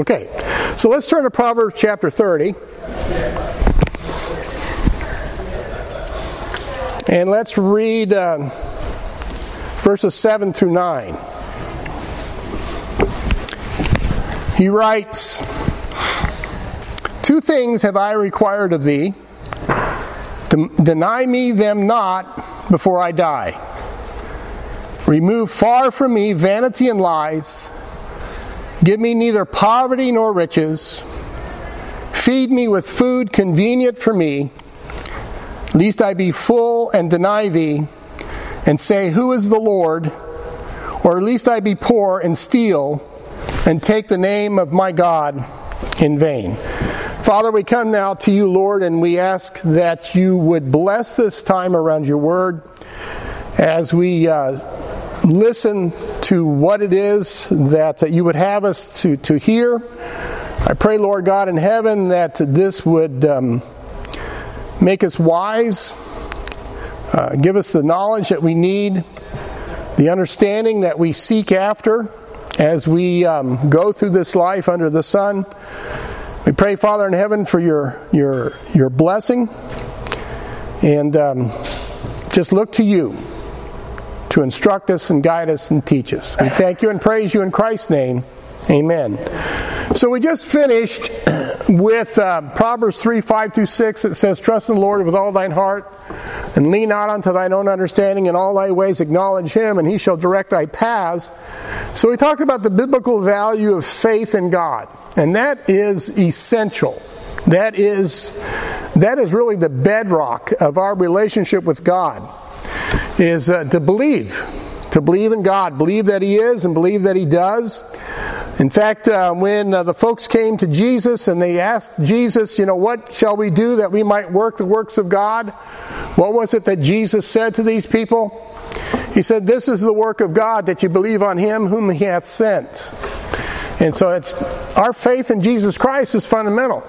Okay, so let's turn to Proverbs chapter 30. And let's read verses 7 through 9. He writes, "Two things have I required of thee. Deny me them not before I die. Remove far from me vanity and lies. Give me neither poverty nor riches. Feed me with food convenient for me, lest I be full and deny thee, and say, Who is the Lord? Or lest I be poor and steal, and take the name of my God in vain." Father, we come now to you, Lord, and we ask that you would bless this time around your word as we listen to what it is that you would have us to hear. I pray, Lord God in heaven, that this would make us wise, give us the knowledge that we need, the understanding that we seek after as we go through this life under the sun. We pray, Father in heaven, for your blessing, and just look to you to instruct us and guide us and teach us. We thank you and praise you in Christ's name. Amen. So we just finished with Proverbs 3, 5 through 6. It says, "Trust in the Lord with all thine heart, and lean not unto thine own understanding. In all thy ways acknowledge him, and he shall direct thy paths." So we talked about the biblical value of faith in God, and that is essential. That is really the bedrock of our relationship with God, is to believe in God, believe that he is and believe that he does. In fact, when the folks came to Jesus and they asked Jesus, what shall we do that we might work the works of God? What was it that Jesus said to these people? He said, "This is the work of God, that you believe on him whom he hath sent." And so our faith in Jesus Christ is fundamental.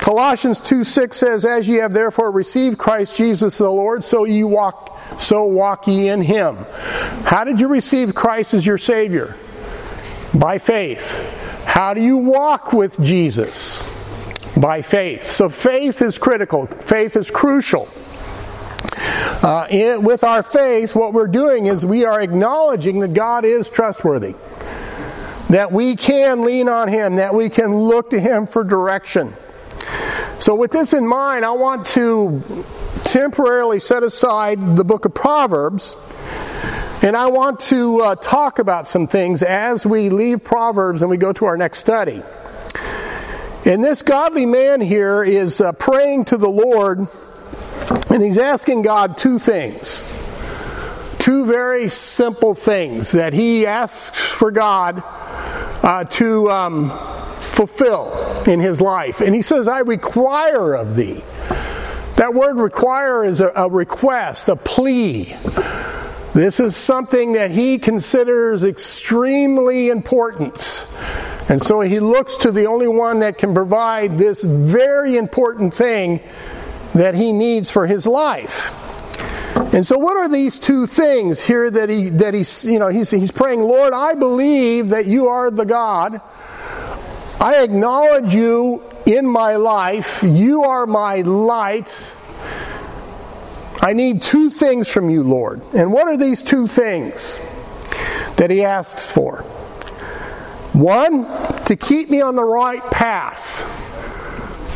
Colossians 2:6 says, "As ye have therefore received Christ Jesus the Lord, so walk ye in him." How did you receive Christ as your Savior? By faith. How do you walk with Jesus? By faith. So faith is critical. Faith is crucial. With our faith, what we're doing is we are acknowledging that God is trustworthy, that we can lean on him, that we can look to him for direction. So with this in mind, I want to temporarily set aside the book of Proverbs, and I want to talk about some things as we leave Proverbs and we go to our next study. And this godly man here is praying to the Lord, and he's asking God two things. Two very simple things that he asks for God to fulfill in his life. And he says, "I require of thee." That word "require" is a request, a plea. This is something that he considers extremely important. And so he looks to the only one that can provide this very important thing that he needs for his life. And so what are these two things here that he's praying? "Lord, I believe that you are the God. I acknowledge you in my life. You are my light. I need two things from you, Lord." And what are these two things that he asks for? One, to keep me on the right path.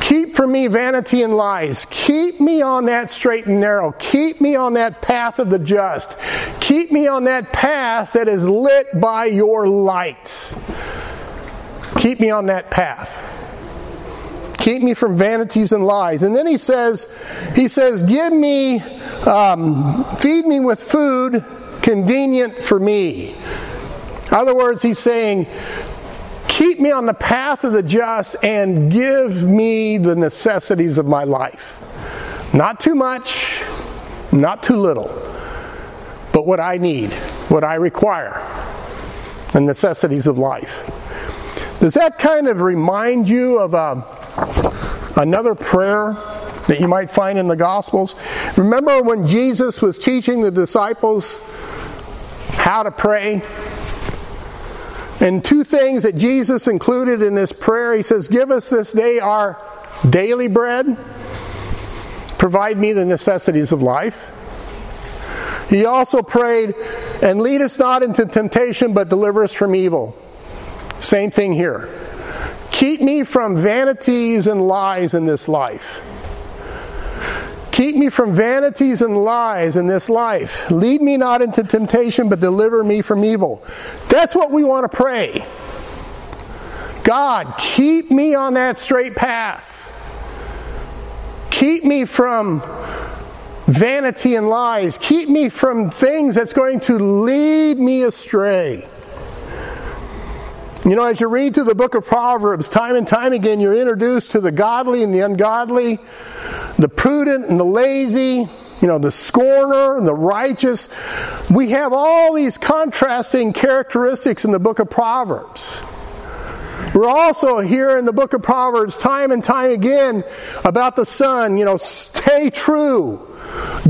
Keep from me vanity and lies. Keep me on that straight and narrow. Keep me on that path of the just. Keep me on that path that is lit by your light. Keep me on that path. Keep me from vanities and lies. And then he says, "Give me, feed me with food convenient for me." In other words, he's saying, keep me on the path of the just and give me the necessities of my life. Not too much, not too little, but what I need, what I require, the necessities of life. Does that kind of remind you of another prayer that you might find in the Gospels? Remember when Jesus was teaching the disciples how to pray? And two things that Jesus included in this prayer, he says, give us this day our daily bread. Provide me the necessities of life. He also prayed, and lead us not into temptation, but deliver us from evil. Same thing here. Keep me from vanities and lies in this life. Keep me from vanities and lies in this life. Lead me not into temptation, but deliver me from evil. That's what we want to pray. God, keep me on that straight path. Keep me from vanity and lies. Keep me from things that's going to lead me astray. You know, as you read through the book of Proverbs, time and time again, you're introduced to the godly and the ungodly, the prudent and the lazy, you know, the scorner and the righteous. We have all these contrasting characteristics in the book of Proverbs. We're also here in the book of Proverbs time and time again about the son. You know, stay true.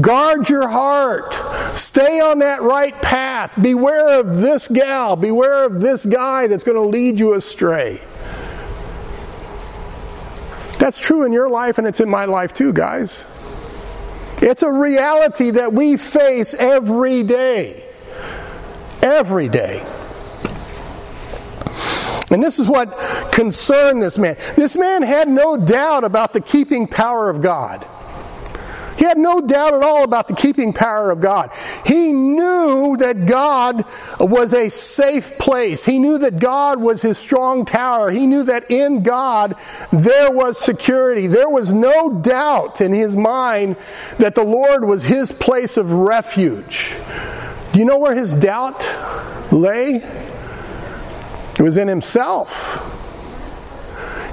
Guard your heart. Stay on that right path. Beware of this gal. Beware of this guy that's going to lead you astray. That's true in your life, and it's in my life too, guys. It's a reality that we face every day. Every day. And this is what concerned this man. This man had no doubt about the keeping power of God. He had no doubt at all about the keeping power of God. He knew that God was a safe place. He knew that God was his strong tower. He knew that in God there was security. There was no doubt in his mind that the Lord was his place of refuge. Do you know where his doubt lay? It was in himself.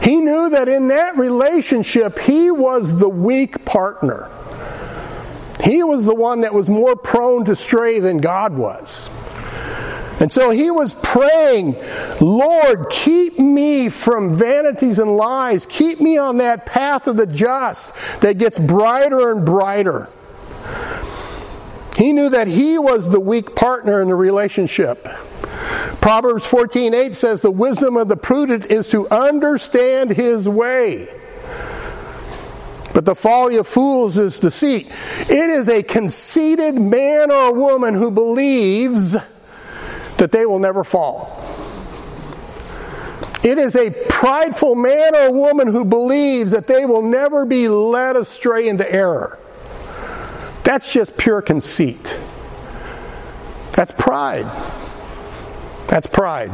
He knew that in that relationship, he was the weak partner. He was the one that was more prone to stray than God was. And so he was praying, Lord, keep me from vanities and lies. Keep me on that path of the just that gets brighter and brighter. He knew that he was the weak partner in the relationship. Proverbs 14:8 says, the wisdom of the prudent is to understand his way, but the folly of fools is deceit. It is a conceited man or woman who believes that they will never fall. It is a prideful man or woman who believes that they will never be led astray into error. That's just pure conceit. That's pride. That's pride.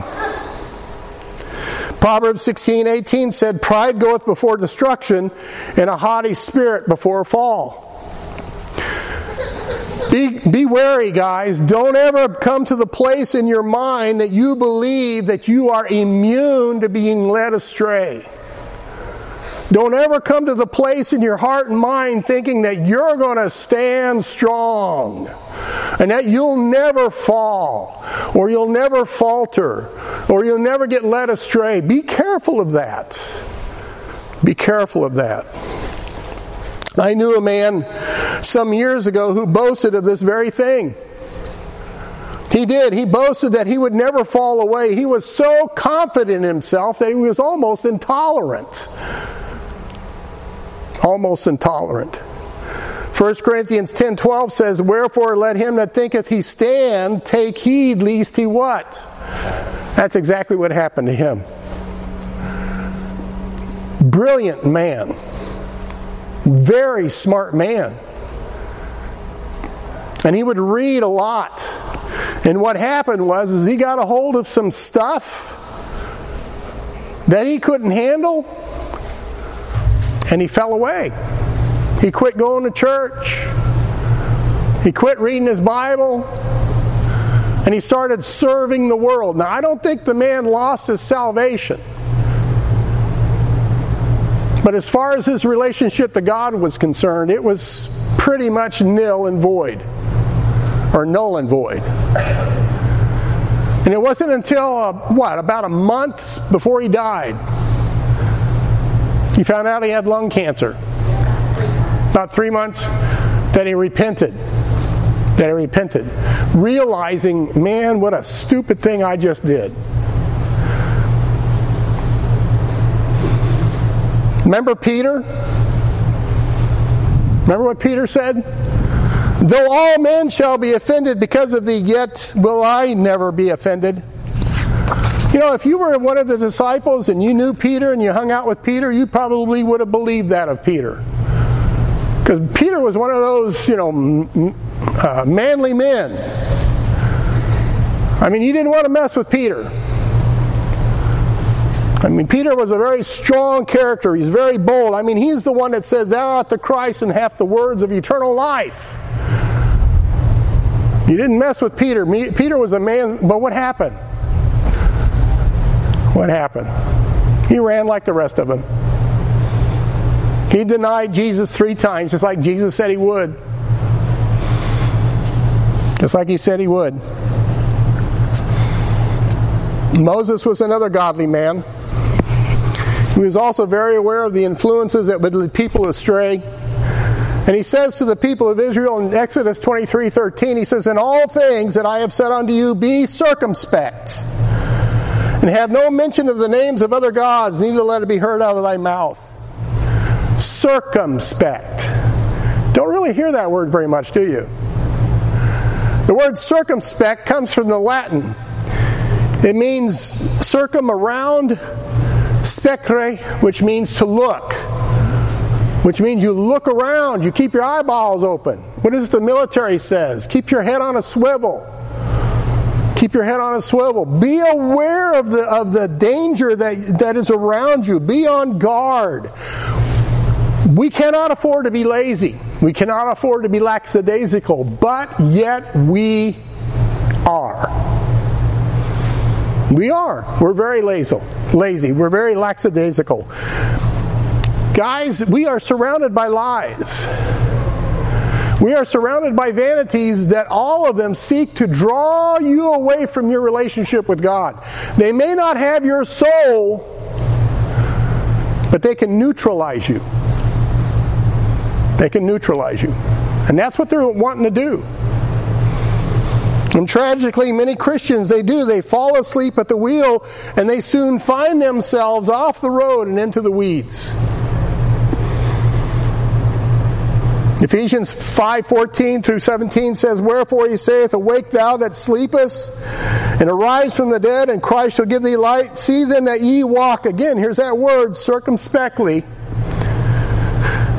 Proverbs 16:18 said, pride goeth before destruction, and a haughty spirit before a fall. Be wary, guys. Don't ever come to the place in your mind that you believe that you are immune to being led astray. Don't ever come to the place in your heart and mind thinking that you're going to stand strong and that you'll never fall or you'll never falter or you'll never get led astray. Be careful of that. Be careful of that. I knew a man some years ago who boasted of this very thing. He did. He boasted that he would never fall away. He was so confident in himself that he was almost intolerant. Almost intolerant. 1 Corinthians 10:12 says, wherefore let him that thinketh he stand take heed lest he what? That's exactly what happened to him. Brilliant man. Very smart man. And he would read a lot. And what happened was is he got a hold of some stuff that he couldn't handle. And he fell away. He quit going to church. He quit reading his Bible. And he started serving the world. Now, I don't think the man lost his salvation. But as far as his relationship to God was concerned, it was pretty much null and void. And it wasn't until, about a month before he died, he found out he had lung cancer. About 3 months, that he repented. Realizing, man, what a stupid thing I just did. Remember Peter? Remember what Peter said? Though all men shall be offended because of thee, yet will I never be offended. You know, if you were one of the disciples and you knew Peter and you hung out with Peter, you probably would have believed that of Peter. Because Peter was one of those, manly men. I mean, you didn't want to mess with Peter. I mean, Peter was a very strong character. He's very bold. I mean, he's the one that says, "Thou art the Christ, and hath the words of eternal life." You didn't mess with Peter. Peter was a man, but what happened? What happened? He ran like the rest of them. He denied Jesus 3 times, just like Jesus said he would. Just like he said he would. Moses was another godly man. He was also very aware of the influences that would lead people astray. And he says to the people of Israel in Exodus 23:13, he says, "In all things that I have said unto you, be circumspect, and have no mention of the names of other gods, neither let it be heard out of thy mouth." Circumspect. Don't really hear that word very much, do you? The word circumspect comes from the Latin. It means circum around, specre, which means to look. Which means you look around, you keep your eyeballs open. What is it the military says? Keep your head on a swivel. Keep your head on a swivel. Be aware of the danger that is around you. Be on guard. We cannot afford to be lazy. We cannot afford to be lackadaisical, but yet we are. We are. We're very lazy. We're very lackadaisical. Guys, we are surrounded by lies. We are surrounded by vanities that all of them seek to draw you away from your relationship with God. They may not have your soul, but they can neutralize you. They can neutralize you. And that's what they're wanting to do. And tragically, many Christians, they do. They fall asleep at the wheel, and they soon find themselves off the road and into the weeds. Ephesians 5:14 through 17 says, "Wherefore he saith, Awake thou that sleepest, and arise from the dead, and Christ shall give thee light. See then that ye walk." Again, here's that word, circumspectly.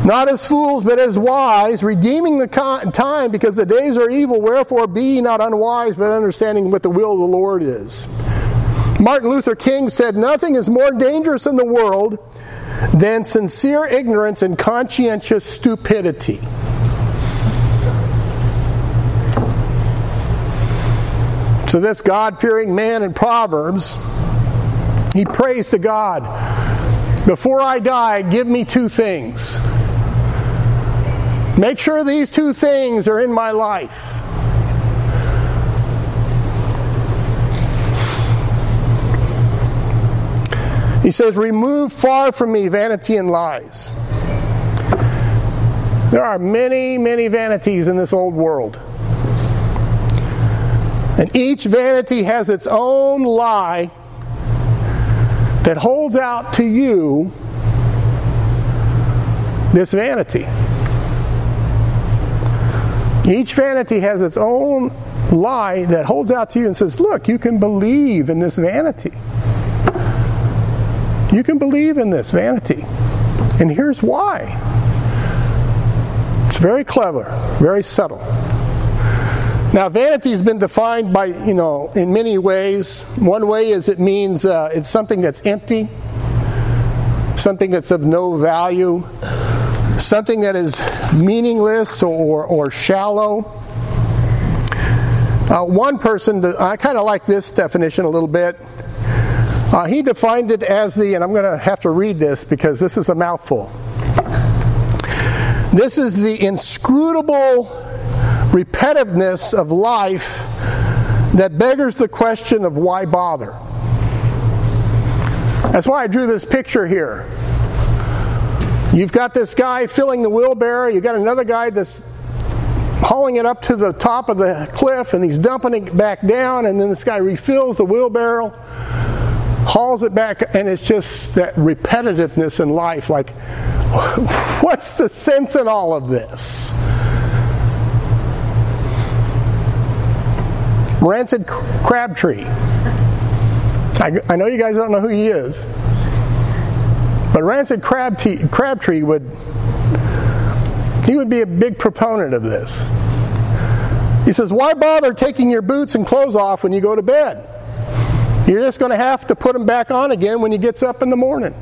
"Not as fools, but as wise, redeeming the time, because the days are evil. Wherefore be ye not unwise, but understanding what the will of the Lord is." Martin Luther King said, "Nothing is more dangerous in the world than sincere ignorance and conscientious stupidity." So this God-fearing man in Proverbs, he prays to God, "Before I die, give me 2 things. Make sure these 2 things are in my life." He says, "Remove far from me vanity and lies." There are many, many vanities in this old world. And each vanity has its own lie that holds out to you this vanity. Each vanity has its own lie that holds out to you and says, "Look, you can believe in this vanity. You can believe in this vanity. And here's why." It's very clever, very subtle. Now, vanity has been defined by, in many ways. One way is it means it's something that's empty, something that's of no value, something that is meaningless or shallow. One person, I kind of like this definition a little bit. He defined it as and I'm going to have to read this because this is a mouthful. This is the inscrutable repetitiveness of life that beggars the question of why bother. That's why I drew this picture here. You've got this guy filling the wheelbarrow. You've got another guy that's hauling it up to the top of the cliff, and he's dumping it back down, and then this guy refills the wheelbarrow, hauls it back, and it's just that repetitiveness in life. Like, what's the sense in all of this? Rancid Crabtree. I know you guys don't know who he is, but Rancid Crabtree would be a big proponent of this. He says, why bother taking your boots and clothes off when you go to bed? You're just going to have to put them back on again when you gets up in the morning.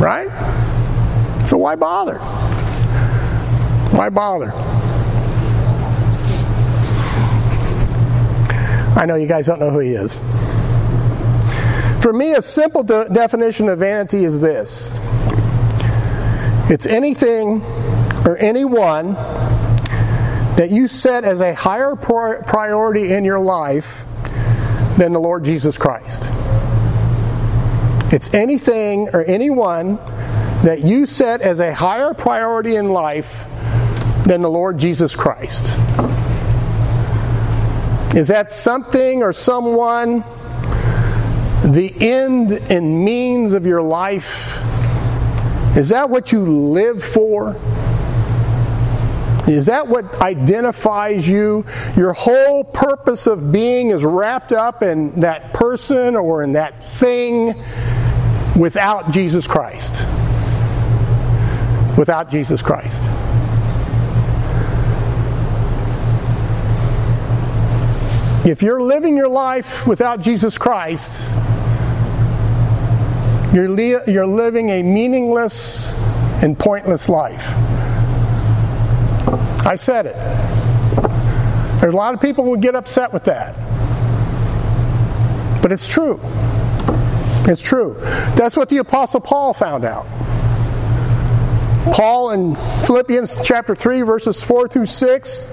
Right? So why bother? Why bother? I know you guys don't know who he is. For me, a simple definition of vanity is this. It's anything or anyone that you set as a higher priority in your life than the Lord Jesus Christ. It's anything or anyone that you set as a higher priority in life than the Lord Jesus Christ. Is that something or someone the end and means of your life? Is that what you live for? Is that what identifies you? Your whole purpose of being is wrapped up in that person or in that thing without Jesus Christ. Without Jesus Christ. If you're living your life without Jesus Christ, you're living a meaningless and pointless life. I said it. There's a lot of people who get upset with that. But it's true. It's true. That's what the Apostle Paul found out. Paul in Philippians chapter 3, verses 4 through 6,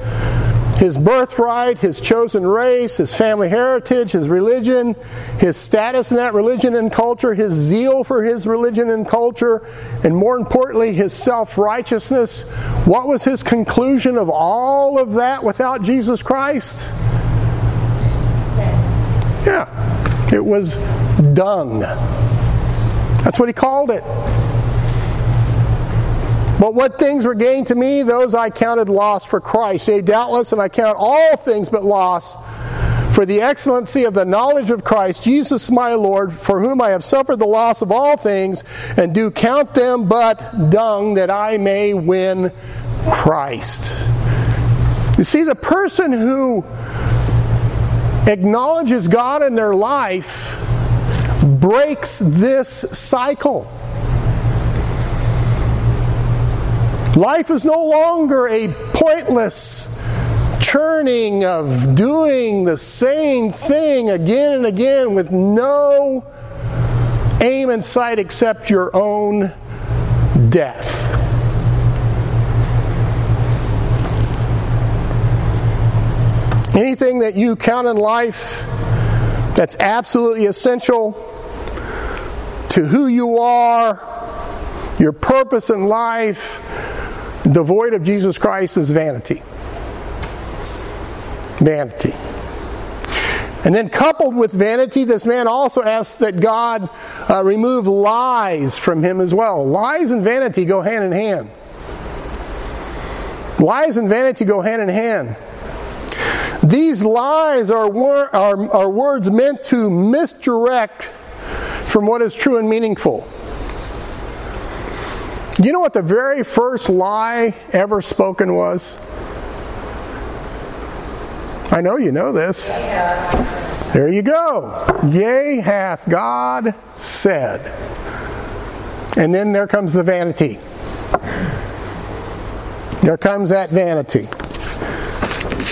his birthright, his chosen race, his family heritage, his religion, his status in that religion and culture, his zeal for his religion and culture, and more importantly, his self-righteousness. What was his conclusion of all of that without Jesus Christ? Yeah, it was dung. That's what he called it. But what things were gained to me, those I counted loss for Christ. Yea, doubtless, and I count all things but loss for the excellency of the knowledge of Christ Jesus my Lord, for whom I have suffered the loss of all things, and do count them but dung, that I may win Christ. You see, the person who acknowledges God in their life breaks this cycle. Life is no longer a pointless churning of doing the same thing again and again with no aim in sight except your own death. Anything that you count in life that's absolutely essential to who you are, your purpose in life, devoid of Jesus Christ, is vanity. Vanity. And then coupled with vanity, this man also asks that God remove lies from him as well. Lies and vanity go hand in hand. Lies and vanity go hand in hand. These lies are words meant to misdirect from what is true and meaningful. Do you know what the very first lie ever spoken was? I know you know this. Yeah. There you go. Yea, hath God said. And then there comes the vanity. There comes that vanity.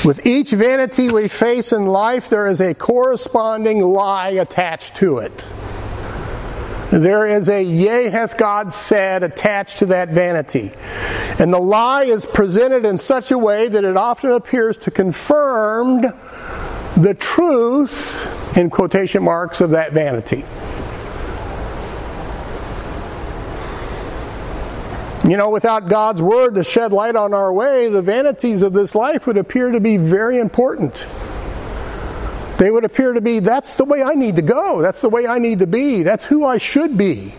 With each vanity we face in life, there is a corresponding lie attached to it. There is a yea hath God said attached to that vanity. And the lie is presented in such a way that it often appears to confirm the truth, in quotation marks, of that vanity. You know, without God's word to shed light on our way, the vanities of this life would appear to be very important. They would appear to be, that's the way I need to go. That's the way I need to be. That's who I should be.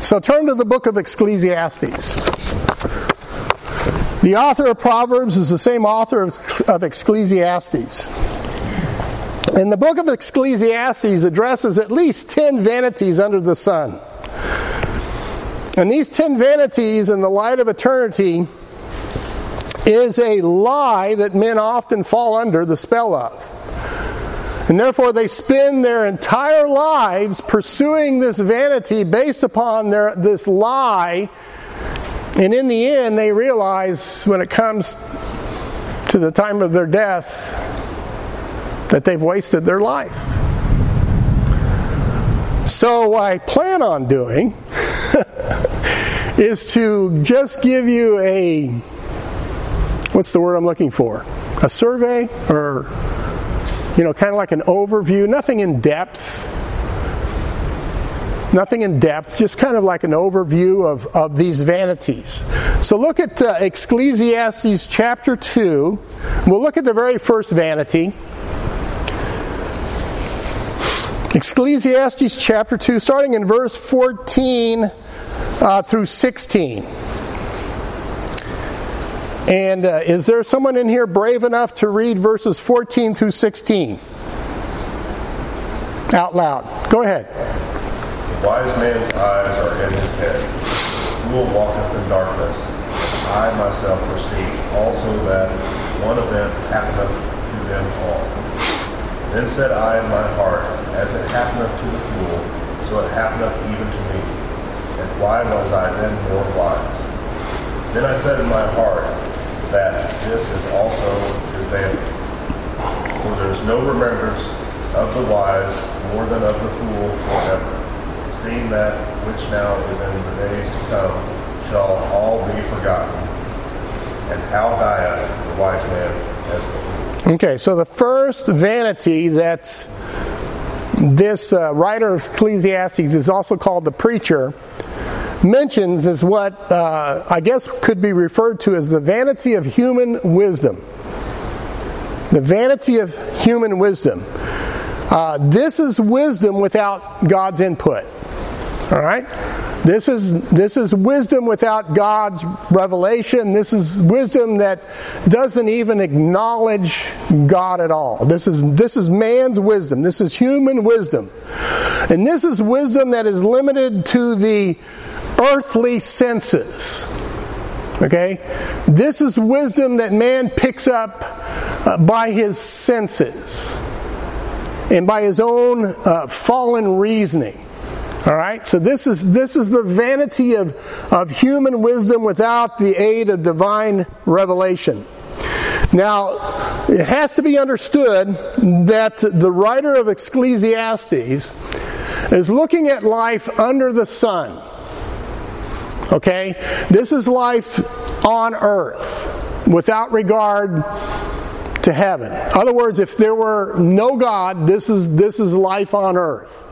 So turn to the book of Ecclesiastes. The author of Proverbs is the same author of Ecclesiastes. And the book of Ecclesiastes addresses at least 10 vanities under the sun. And these 10 vanities in the light of eternity is a lie that men often fall under the spell of. And therefore they spend their entire lives pursuing this vanity based upon this lie. And in the end they realize when it comes to the time of their death that they've wasted their life. So what I plan on doing is to just give you a, what's the word I'm looking for? A survey, or kind of like an overview, nothing in depth, just kind of like an overview of these vanities. So look at Ecclesiastes chapter 2. We'll look at the very first vanity. Ecclesiastes chapter 2, starting in verse 14 through 16. And is there someone in here brave enough to read verses 14 through 16? Out loud. Go ahead. The wise man's eyes are in his head. Fool walketh in darkness. I myself perceive also that one event happeneth to them all. Then said I in my heart, as it happeneth to the fool, so it happeneth even to me. And why was I then more wise? Then I said in my heart, that this is also his vanity. For there is no remembrance of the wise more than of the fool forever, seeing that which now is in the days to come shall all be forgotten. And how dieth the wise man as the fool? Okay, so the first vanity that's this writer of Ecclesiastes is also called the preacher, mentions is what I guess could be referred to as the vanity of human wisdom. The vanity of human wisdom. This is wisdom without God's input. All right? This is wisdom without God's revelation. This is wisdom that doesn't even acknowledge God at all. This is man's wisdom. This is human wisdom. And this is wisdom that is limited to the earthly senses. Okay? This is wisdom that man picks up by his senses and by his own fallen reasoning. All right, so this is the vanity of human wisdom without the aid of divine revelation. Now, it has to be understood that the writer of Ecclesiastes is looking at life under the sun. Okay? This is life on earth without regard to heaven. In other words, if there were no God, this is life on earth.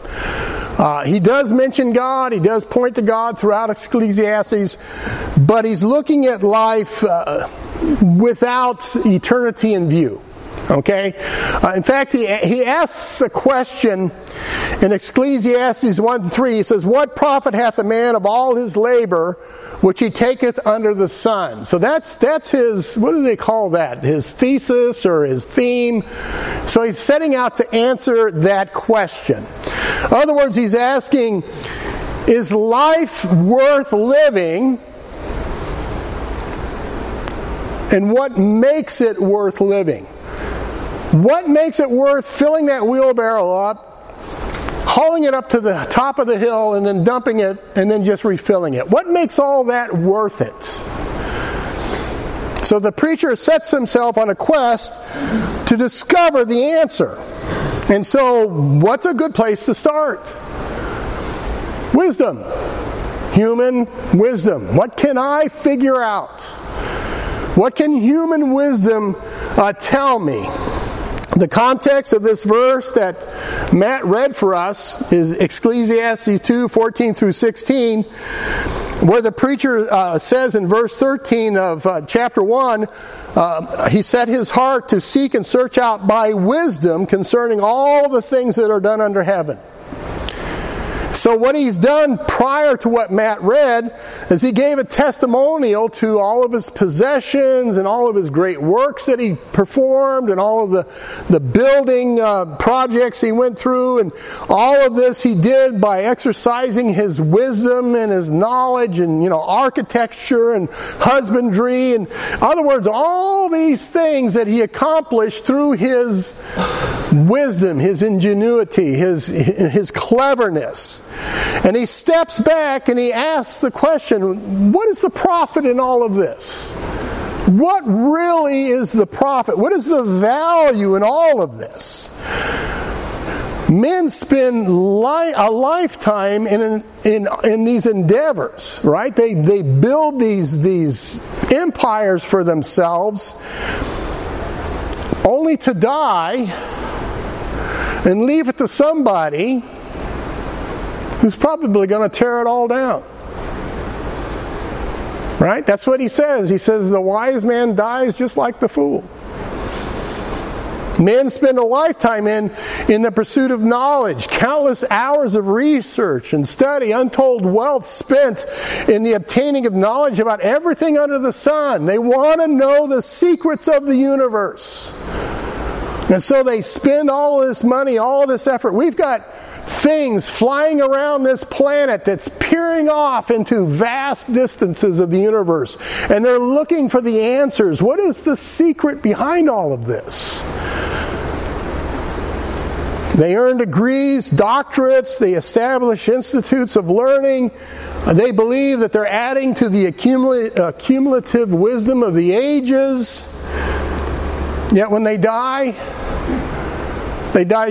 He does mention God, he does point to God throughout Ecclesiastes, but he's looking at life without eternity in view. Okay? In fact, he asks a question in Ecclesiastes 1:3. He says, "What profit hath a man of all his labor which he taketh under the sun?" So that's his, what do they call that? His thesis or his theme. So he's setting out to answer that question. In other words, he's asking, is life worth living? And what makes it worth living? What makes it worth filling that wheelbarrow up, hauling it up to the top of the hill, and then dumping it, and then just refilling it? What makes all that worth it? So the preacher sets himself on a quest to discover the answer. And so, what's a good place to start? Wisdom. Human wisdom. What can I figure out? What can human wisdom tell me? The context of this verse that Matt read for us is Ecclesiastes 2:14 through 16. where the preacher says in verse 13 of chapter 1, he set his heart to seek and search out by wisdom concerning all the things that are done under heaven. So what he's done prior to what Matt read is he gave a testimonial to all of his possessions and all of his great works that he performed and all of the building projects he went through, and all of this he did by exercising his wisdom and his knowledge and, you know, architecture and husbandry, and in other words, all these things that he accomplished through his wisdom, his ingenuity, his cleverness. And he steps back and he asks the question, what is the profit in all of this? What really is the profit? What is the value in all of this? Men spend a lifetime in these endeavors, right? They build these empires for themselves only to die and leave it to somebody who's probably going to tear it all down. Right? That's what he says. He says the wise man dies just like the fool. Men spend a lifetime in the pursuit of knowledge, countless hours of research and study, untold wealth spent in the obtaining of knowledge about everything under the sun. They want to know the secrets of the universe. And so they spend all this money, all this effort. We've got things flying around this planet that's peering off into vast distances of the universe. And they're looking for the answers. What is the secret behind all of this? They earn degrees, doctorates. They establish institutes of learning. They believe that they're adding to the accumulative wisdom of the ages. Yet when they die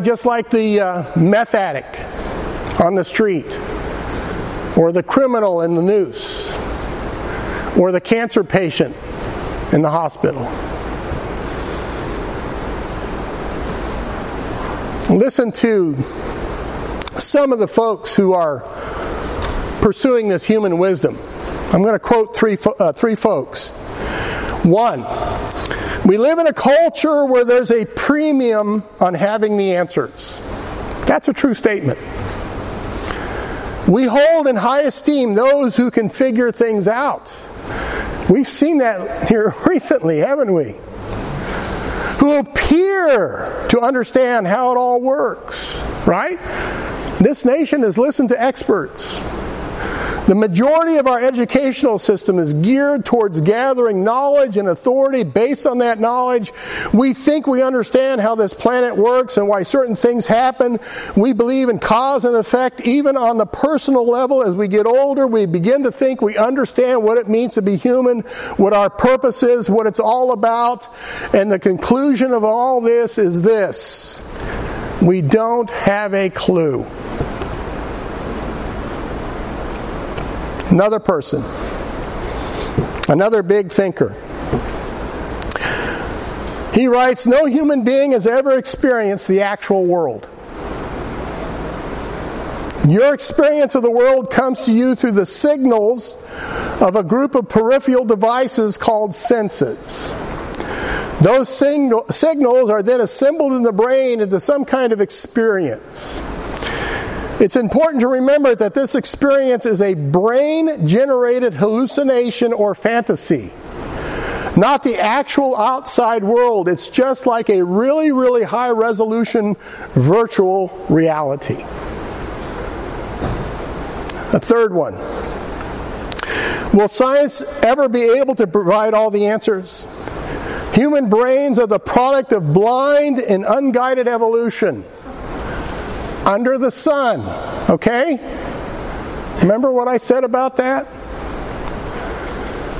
just like the meth addict on the street, or the criminal in the noose, or the cancer patient in the hospital. Listen to some of the folks who are pursuing this human wisdom. I'm going to quote three folks. One, we live in a culture where there's a premium on having the answers. That's a true statement. We hold in high esteem those who can figure things out. We've seen that here recently, haven't we? Who appear to understand how it all works, right? This nation has listened to experts. The majority of our educational system is geared towards gathering knowledge and authority based on that knowledge. We think we understand how this planet works and why certain things happen. We believe in cause and effect, even on the personal level. As we get older, we begin to think we understand what it means to be human, what our purpose is, what it's all about. And the conclusion of all this is this: we don't have a clue. Another person, another big thinker. He writes, no human being has ever experienced the actual world. Your experience of the world comes to you through the signals of a group of peripheral devices called senses. Those signals are then assembled in the brain into some kind of experience. It's important to remember that this experience is a brain-generated hallucination or fantasy, not the actual outside world. It's just like a really, really high-resolution virtual reality. A third one. Will science ever be able to provide all the answers? Human brains are the product of blind and unguided evolution. Under the sun, okay? Remember what I said about that?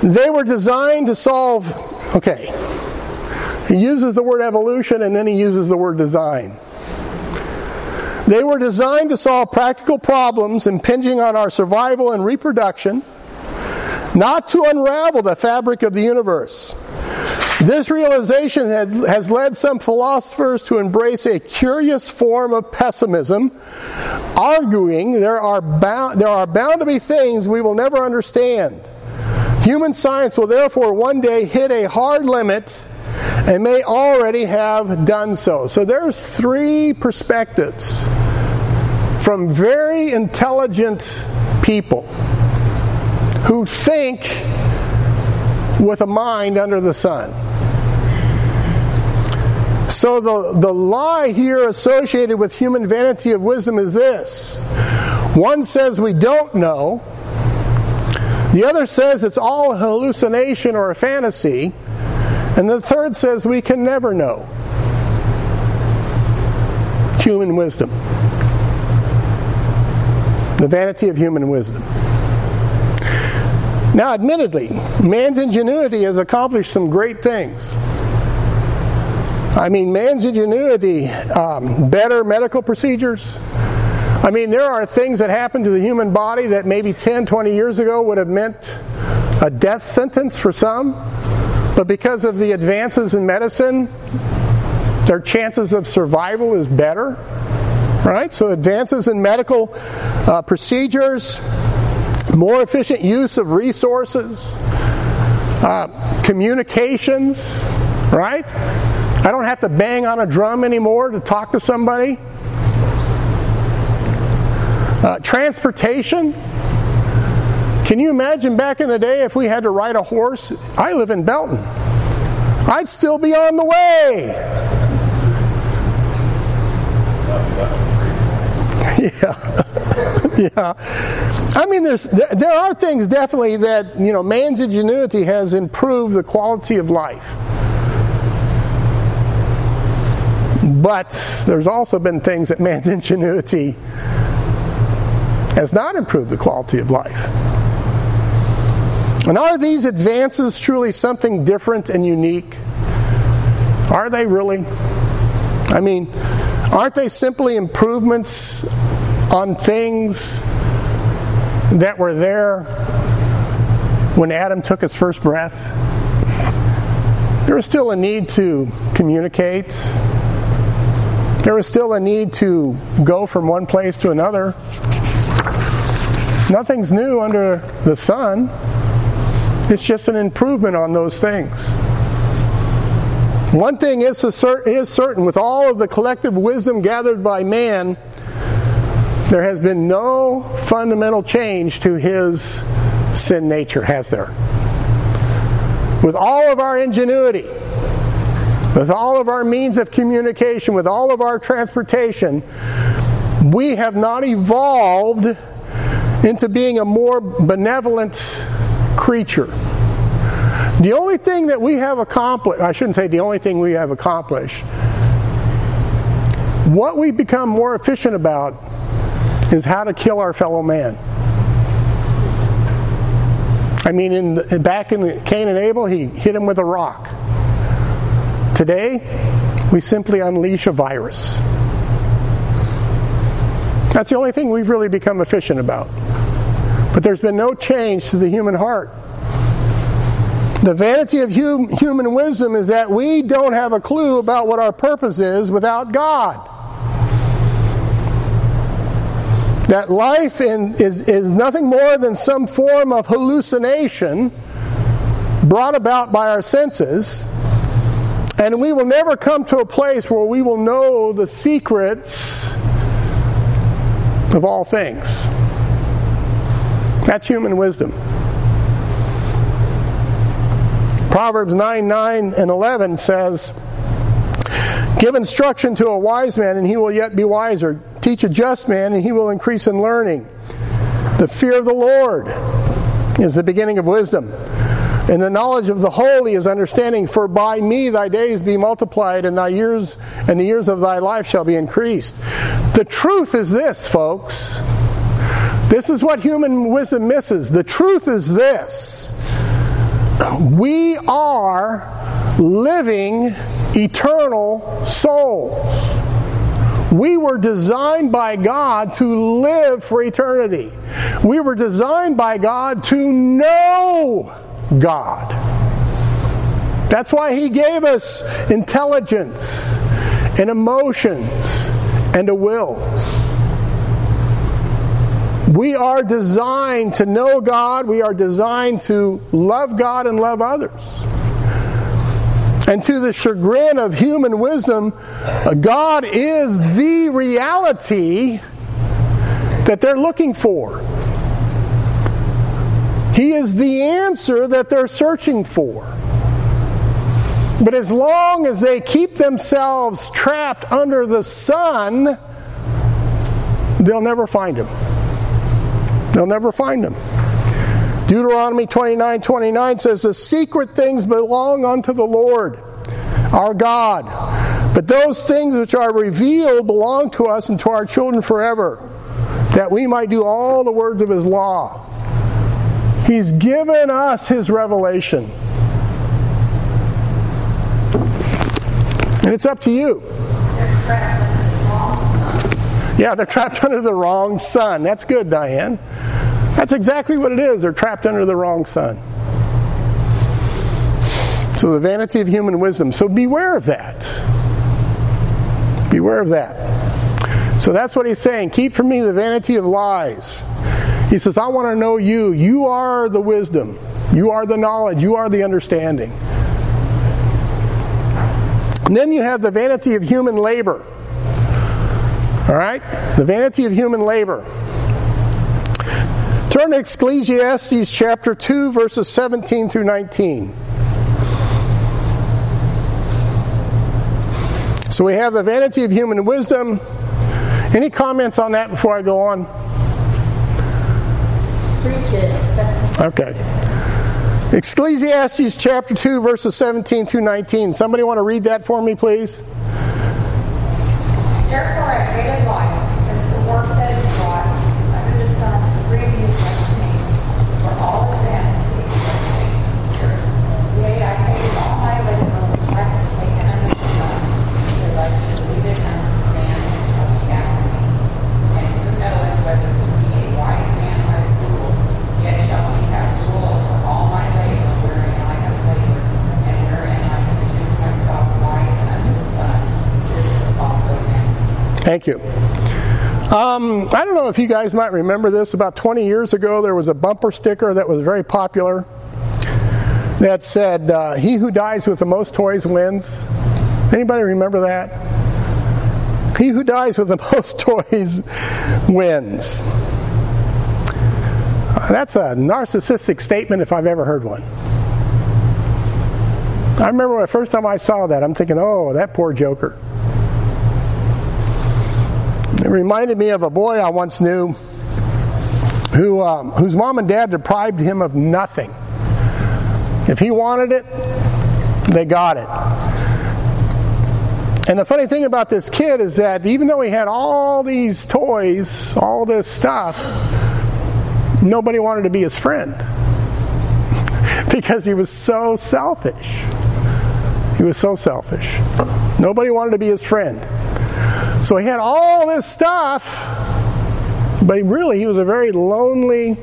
They were designed to solve, okay. He uses the word evolution and then he uses the word design. They were designed to solve practical problems impinging on our survival and reproduction, not to unravel the fabric of the universe. This realization has led some philosophers to embrace a curious form of pessimism, arguing there are bound to be things we will never understand. Human science will therefore one day hit a hard limit and may already have done so. So there's three perspectives from very intelligent people who think with a mind under the sun. So the lie here associated with human vanity of wisdom is this. One says we don't know. The other says it's all a hallucination or a fantasy. And the third says we can never know. Human wisdom. The vanity of human wisdom. Now, admittedly, man's ingenuity has accomplished some great things. I mean, man's ingenuity, better medical procedures. I mean, there are things that happen to the human body that maybe 10, 20 years ago would have meant a death sentence for some. But because of the advances in medicine, their chances of survival is better, right? So advances in medical procedures, more efficient use of resources, communications, right? I don't have to bang on a drum anymore to talk to somebody. Transportation. Can you imagine back in the day if we had to ride a horse? I live in Belton. I'd still be on the way. Yeah. Yeah. I mean, there are things definitely that, you know, man's ingenuity has improved the quality of life. But there's also been things that man's ingenuity has not improved the quality of life. And are these advances truly something different and unique? Are they really? I mean, aren't they simply improvements on things that were there when Adam took his first breath? There is still a need to communicate. There is still a need to go from one place to another. Nothing's new under the sun. It's just an improvement on those things. One thing is certain, with all of the collective wisdom gathered by man, there has been no fundamental change to his sin nature, has there? With all of our ingenuity, with all of our means of communication, with all of our transportation, we have not evolved into being a more benevolent creature. The only thing that we have accomplished, I shouldn't say the only thing we have accomplished, what we become more efficient about is how to kill our fellow man. I mean, back in Cain and Abel, he hit him with a rock. Today, we simply unleash a virus. That's the only thing we've really become efficient about. But there's been no change to the human heart. The vanity of human wisdom is that we don't have a clue about what our purpose is without God. That life is nothing more than some form of hallucination brought about by our senses. And we will never come to a place where we will know the secrets of all things. That's human wisdom. Proverbs 9:9 and 11 says, "Give instruction to a wise man, and he will yet be wiser. Teach a just man, and he will increase in learning. The fear of the Lord is the beginning of wisdom, and the knowledge of the holy is understanding. For by me thy days be multiplied, and thy years and the years of thy life shall be increased." The truth is this, folks. This is what human wisdom misses. The truth is this. We are living eternal souls. We were designed by God to live for eternity. We were designed by God to know God. That's why He gave us intelligence and emotions and a will. We are designed to know God. We are designed to love God and love others. And to the chagrin of human wisdom, God is the reality that they're looking for. He is the answer that they're searching for. But as long as they keep themselves trapped under the sun, they'll never find Him. They'll never find Him. Deuteronomy 29:29 says, "The secret things belong unto the Lord, our God. But those things which are revealed belong to us and to our children forever, that we might do all the words of His law." He's given us His revelation. And it's up to you. They're trapped under the wrong sun. Yeah, they're trapped under the wrong sun. That's good, Diane. That's exactly what it is. They're trapped under the wrong sun. So the vanity of human wisdom. So beware of that. Beware of that. So that's what he's saying. Keep from me the vanity of lies. He says, I want to know you. You are the wisdom. You are the knowledge. You are the understanding. And then you have the vanity of human labor. All right? The vanity of human labor. Turn to Ecclesiastes chapter 2, verses 17 through 19. So we have the vanity of human wisdom. Any comments on that before I go on? Preach it. Okay. Ecclesiastes chapter 2, verses 17 through 19. Somebody want to read that for me, please? Therefore I hated life, as the work that is brought under the sun is grievous unto me, for all advantage and expectation of spirit. Yea, I hated all my labor which I have taken under the sun, because I believe it unto the man that shall be after me. And who knoweth whether he be a wise man or a fool, yet shall he have rule over all my labor wherein I have labored, and wherein I have shewed myself wise under the sun. This is also vanity. Thank you. I don't know if you guys might remember this. About 20 years ago, there was a bumper sticker that was very popular that said, he who dies with the most toys wins. Anybody remember that? He who dies with the most toys wins. That's a narcissistic statement if I've ever heard one. I remember the first time I saw that, I'm thinking, oh, that poor joker. It reminded me of a boy I once knew who, whose mom and dad deprived him of nothing. If he wanted it, they got it. And the funny thing about this kid is that even though he had all these toys, all this stuff, nobody wanted to be his friend because he was so selfish. He was so selfish. Nobody wanted to be his friend. So he had all this stuff, but really he was a very lonely,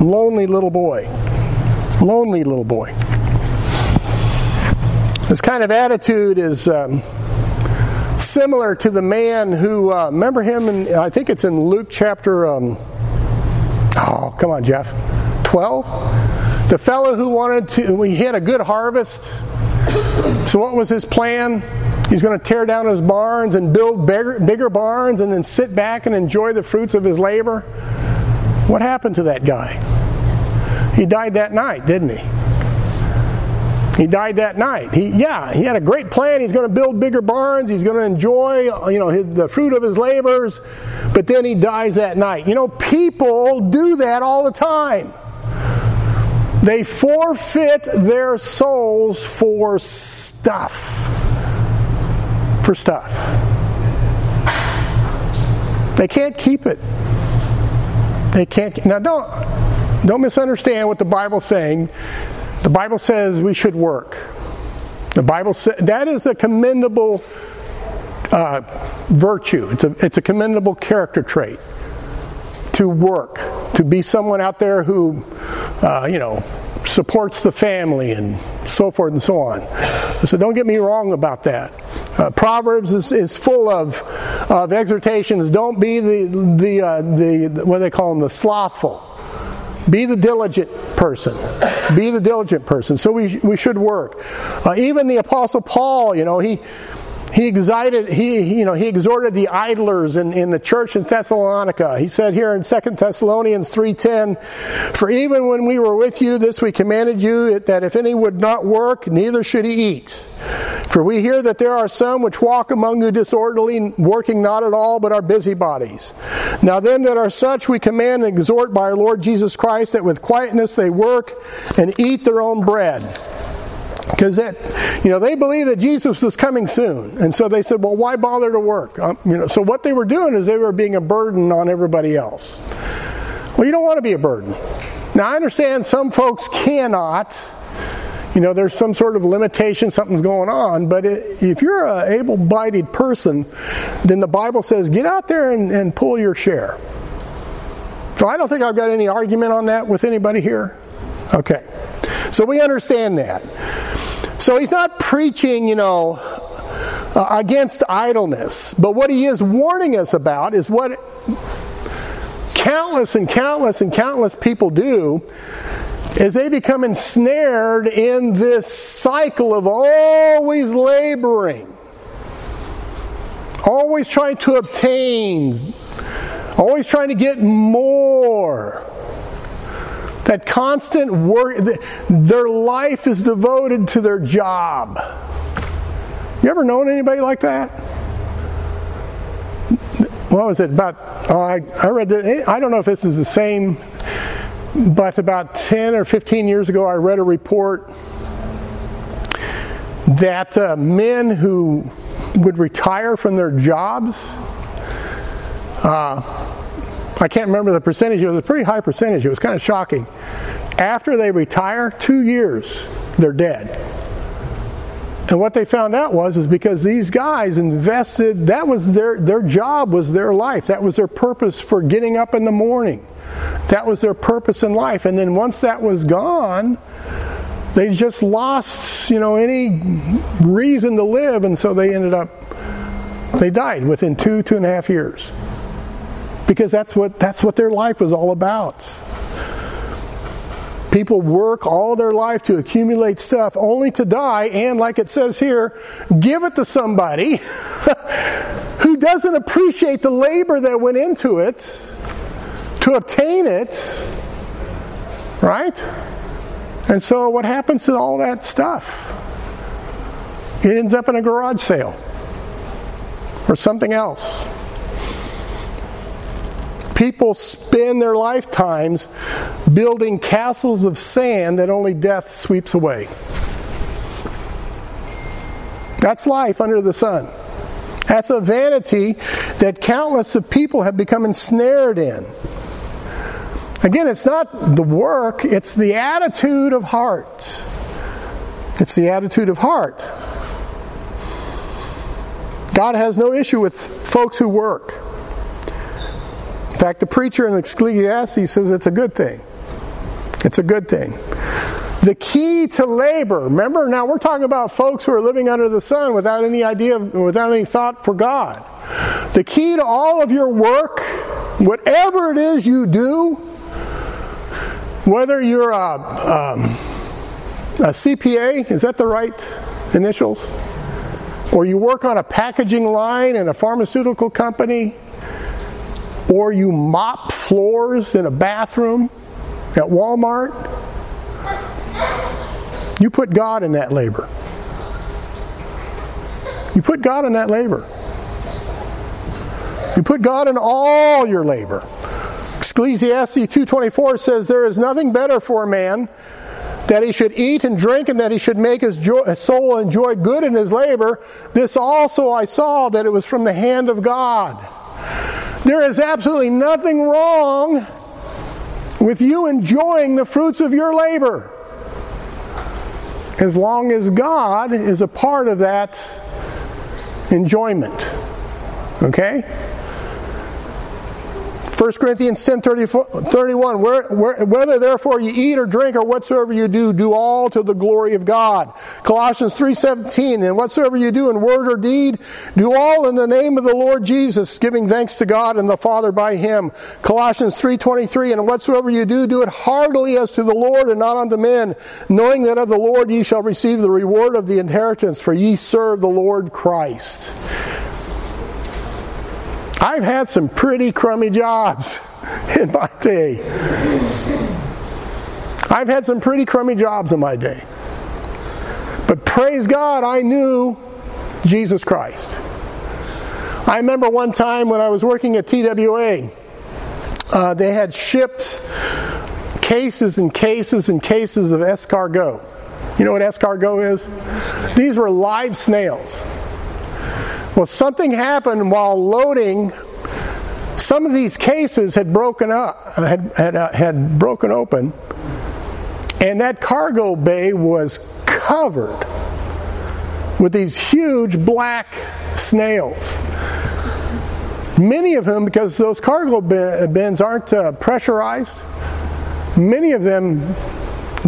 lonely little boy. Lonely little boy. This kind of attitude is similar to the man who, remember him, in, I think it's in Luke chapter, 12? The fellow who wanted to, he had a good harvest, so what was his plan? He's going to tear down his barns and build bigger barns and then sit back and enjoy the fruits of his labor. What happened to that guy? He died that night, didn't he? He died that night. He had a great plan. He's going to build bigger barns. He's going to enjoy, the fruit of his labors. But then he dies that night. People do that all the time. They forfeit their souls for stuff. For stuff. They can't keep it. They can't. Now don't misunderstand what the Bible's saying. The Bible says we should work. The Bible says that is a commendable virtue. It's a commendable character trait to work, to be someone out there who supports the family and so forth and so on. So don't get me wrong about that. Proverbs is full of exhortations. Don't be the what do they call them, the slothful. Be the diligent person. Be the diligent person. So we should work. Even the Apostle Paul, he exhorted the idlers in the church in Thessalonica. He said here in 2 Thessalonians 3:10, "For even when we were with you, this we commanded you, that if any would not work, neither should he eat. For we hear that there are some which walk among you disorderly, working not at all, but are busybodies. Now them that are such we command and exhort by our Lord Jesus Christ, that with quietness they work and eat their own bread." Because they believe that Jesus was coming soon, and so they said, "Well, why bother to work?" So what they were doing is they were being a burden on everybody else. Well, you don't want to be a burden. Now, I understand some folks cannot. There's some sort of limitation, something's going on. But if you're an able-bodied person, then the Bible says, get out there and pull your share. So I don't think I've got any argument on that with anybody here. Okay. So we understand that. So he's not preaching, against idleness. But what he is warning us about is what countless and countless and countless people do is they become ensnared in this cycle of always laboring, always trying to obtain, always trying to get more. That constant work, their life is devoted to their job. You ever known anybody like that? What was it about? I read that. I don't know if this is the same, but about 10 or 15 years ago, I read a report that men who would retire from their jobs. I can't remember the percentage. It was a pretty high percentage. It was kind of shocking. After they retire, 2 years, they're dead. And what they found out was because these guys invested, that was their job was their life. That was their purpose for getting up in the morning. That was their purpose in life. And then once that was gone, they just lost, any reason to live. And so they ended up, they died within 2.5 years. Because that's what their life was all about. People work all their life to accumulate stuff only to die, and like it says here, give it to somebody who doesn't appreciate the labor that went into it to obtain it, right? And so what happens to all that stuff? It ends up in a garage sale or something else. People spend their lifetimes building castles of sand that only death sweeps away. That's life under the sun. That's a vanity that countless of people have become ensnared in. Again, it's not the work, it's the attitude of heart. It's the attitude of heart. God has no issue with folks who work. In fact, the preacher in Ecclesiastes says it's a good thing. It's a good thing. The key to labor, remember now we're talking about folks who are living under the sun without any thought for God. The key to all of your work, whatever it is you do, whether you're a CPA, is that the right initials? Or you work on a packaging line in a pharmaceutical company, or you mop floors in a bathroom at Walmart, you put God in that labor. You put God in that labor. You put God in all your labor. Ecclesiastes 2:24 says, "There is nothing better for a man that he should eat and drink, and that he should make his soul enjoy good in his labor. This also I saw, that it was from the hand of God." There is absolutely nothing wrong with you enjoying the fruits of your labor, as long as God is a part of that enjoyment. Okay? 1 Corinthians 10:31, whether therefore you eat or drink or whatsoever you do, do all to the glory of God. Colossians 3:17, and whatsoever you do in word or deed, do all in the name of the Lord Jesus, giving thanks to God and the Father by Him. Colossians 3:23, and whatsoever you do, do it heartily as to the Lord and not unto men, knowing that of the Lord ye shall receive the reward of the inheritance, for ye serve the Lord Christ. I've had some pretty crummy jobs in my day. I've had some pretty crummy jobs in my day. But praise God, I knew Jesus Christ. I remember one time when I was working at TWA, they had shipped cases and cases and cases of escargot. You know what escargot is? These were live snails. Well, something happened while loading. Some of these cases had broken up, had broken open, and that cargo bay was covered with these huge black snails. Many of them, because those cargo bins aren't pressurized, many of them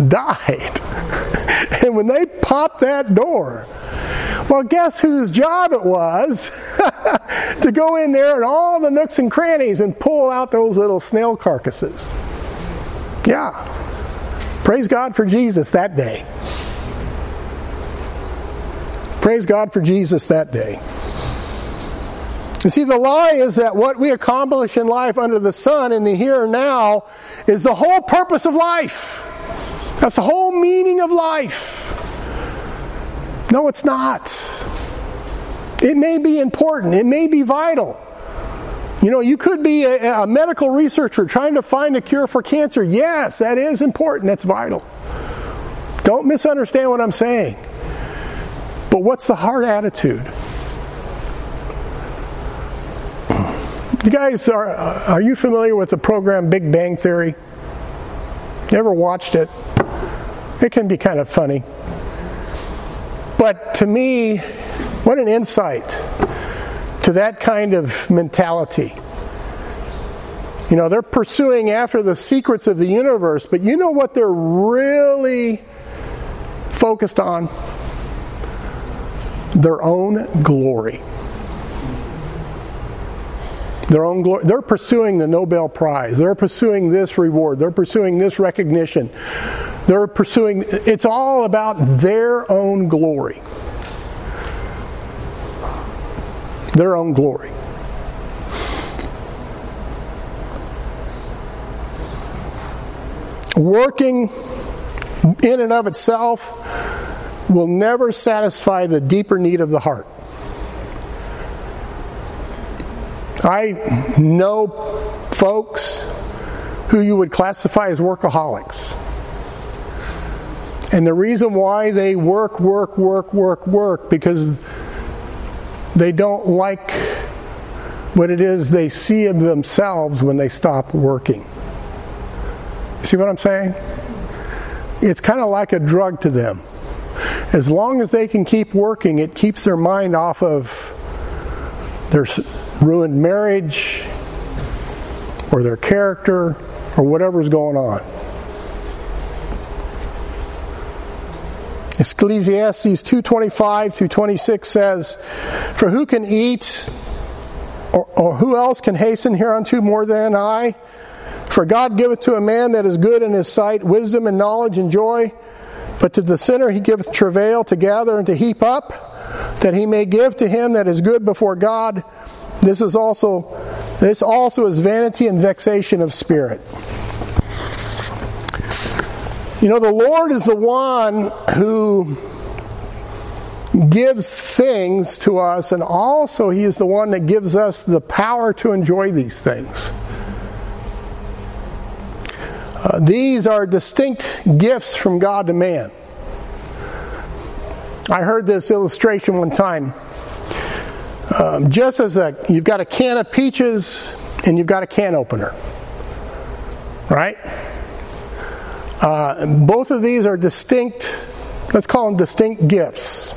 died. And when they popped that door, well, guess whose job it was to go in there and all the nooks and crannies and pull out those little snail carcasses. Yeah. Praise God for Jesus that day. Praise God for Jesus that day. You see, the lie is that what we accomplish in life under the sun in the here and now is the whole purpose of life. That's the whole meaning of life. No, it's not. It may be important. It may be vital. You know, you could be a medical researcher trying to find a cure for cancer. Yes, that is important. That's vital. Don't misunderstand what I'm saying. But what's the heart attitude? You guys, are you familiar with the program Big Bang Theory? You ever watched it? It can be kind of funny. But to me, what an insight to that kind of mentality. You know, they're pursuing after the secrets of the universe, but you know what they're really focused on? Their own glory. Their own glory. They're pursuing the Nobel Prize. They're pursuing this reward. They're pursuing this recognition. They're pursuing, it's all about their own glory. Their own glory. Working in and of itself will never satisfy the deeper need of the heart. I know folks who you would classify as workaholics. And the reason why they work, because they don't like what it is they see of themselves when they stop working. See what I'm saying? It's kind of like a drug to them. As long as they can keep working, it keeps their mind off of their ruined marriage or their character or whatever's going on. Ecclesiastes 2:25 through 26 says, "For who can eat, or who else can hasten hereunto more than I? For God giveth to a man that is good in his sight wisdom and knowledge and joy, but to the sinner he giveth travail to gather and to heap up, that he may give to him that is good before God. This also is vanity and vexation of spirit." You know, the Lord is the one who gives things to us, and also He is the one that gives us the power to enjoy these things. These are distinct gifts from God to man. I heard this illustration one time. Just as you've got a can of peaches and you've got a can opener, right? Both of these are distinct, let's call them distinct gifts.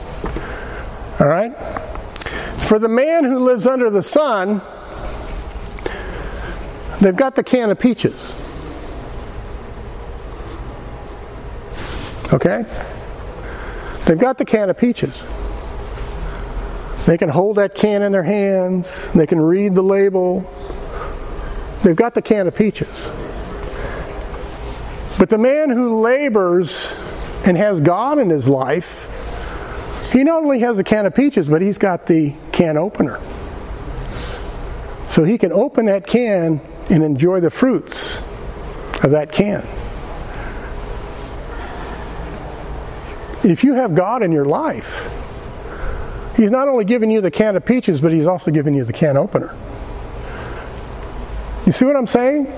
All right? For the man who lives under the sun, They've got the can of peaches. Okay? They've got the can of peaches. They can hold that can in their hands. They can read the label. They've got the can of peaches. But the man who labors and has God in his life, he not only has a can of peaches, but he's got the can opener. So he can open that can and enjoy the fruits of that can. If you have God in your life, he's not only giving you the can of peaches, but he's also giving you the can opener. You see what I'm saying?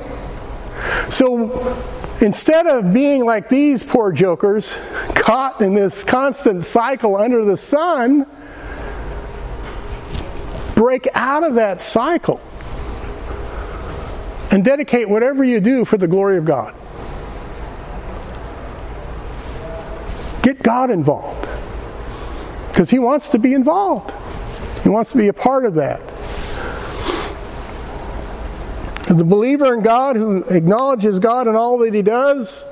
So instead of being like these poor jokers, caught in this constant cycle under the sun, break out of that cycle and dedicate whatever you do for the glory of God. Get God involved, because he wants to be involved. He wants to be a part of that. And the believer in God who acknowledges God in all that he does,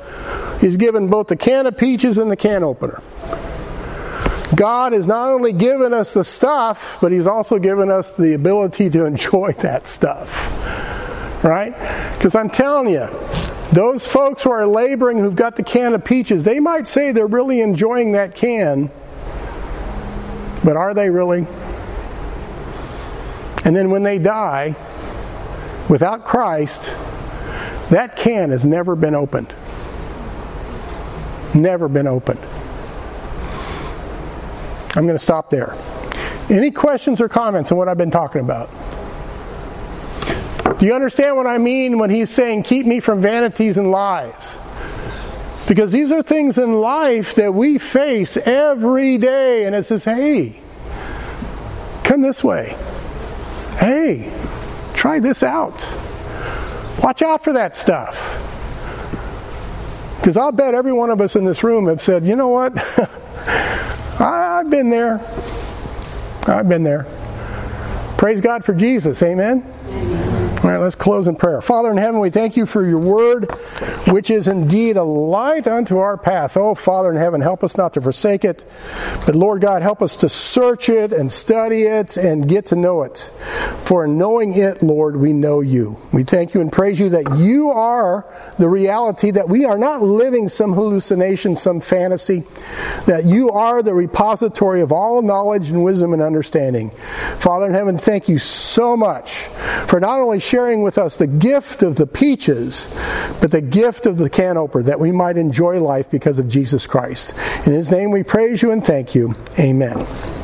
he's given both the can of peaches and the can opener. God has not only given us the stuff, but he's also given us the ability to enjoy that stuff. Right? Because I'm telling you, those folks who are laboring, who've got the can of peaches, they might say they're really enjoying that can, but are they really? And then when they die, without Christ, that can has never been opened. Never been opened. I'm going to stop there. Any questions or comments on what I've been talking about? Do you understand what I mean when he's saying, keep me from vanities and lies? Because these are things in life that we face every day. And it says, hey, come this way. Hey, try this out. Watch out for that stuff. Because I'll bet every one of us in this room have said, you know what? I've been there. Praise God for Jesus. Amen? Amen. All right, let's close in prayer. Father in heaven, we thank you for your word, which is indeed a light unto our path. Oh, Father in heaven, help us not to forsake it. But Lord God, help us to search it and study it and get to know it. For in knowing it, Lord, we know you. We thank you and praise you that you are the reality, that we are not living some hallucination, some fantasy, that you are the repository of all knowledge and wisdom and understanding. Father in heaven, thank you so much for not only sharing with us the gift of the peaches, but the gift of the can opener, that we might enjoy life because of Jesus Christ. In his name we praise you and thank you. Amen.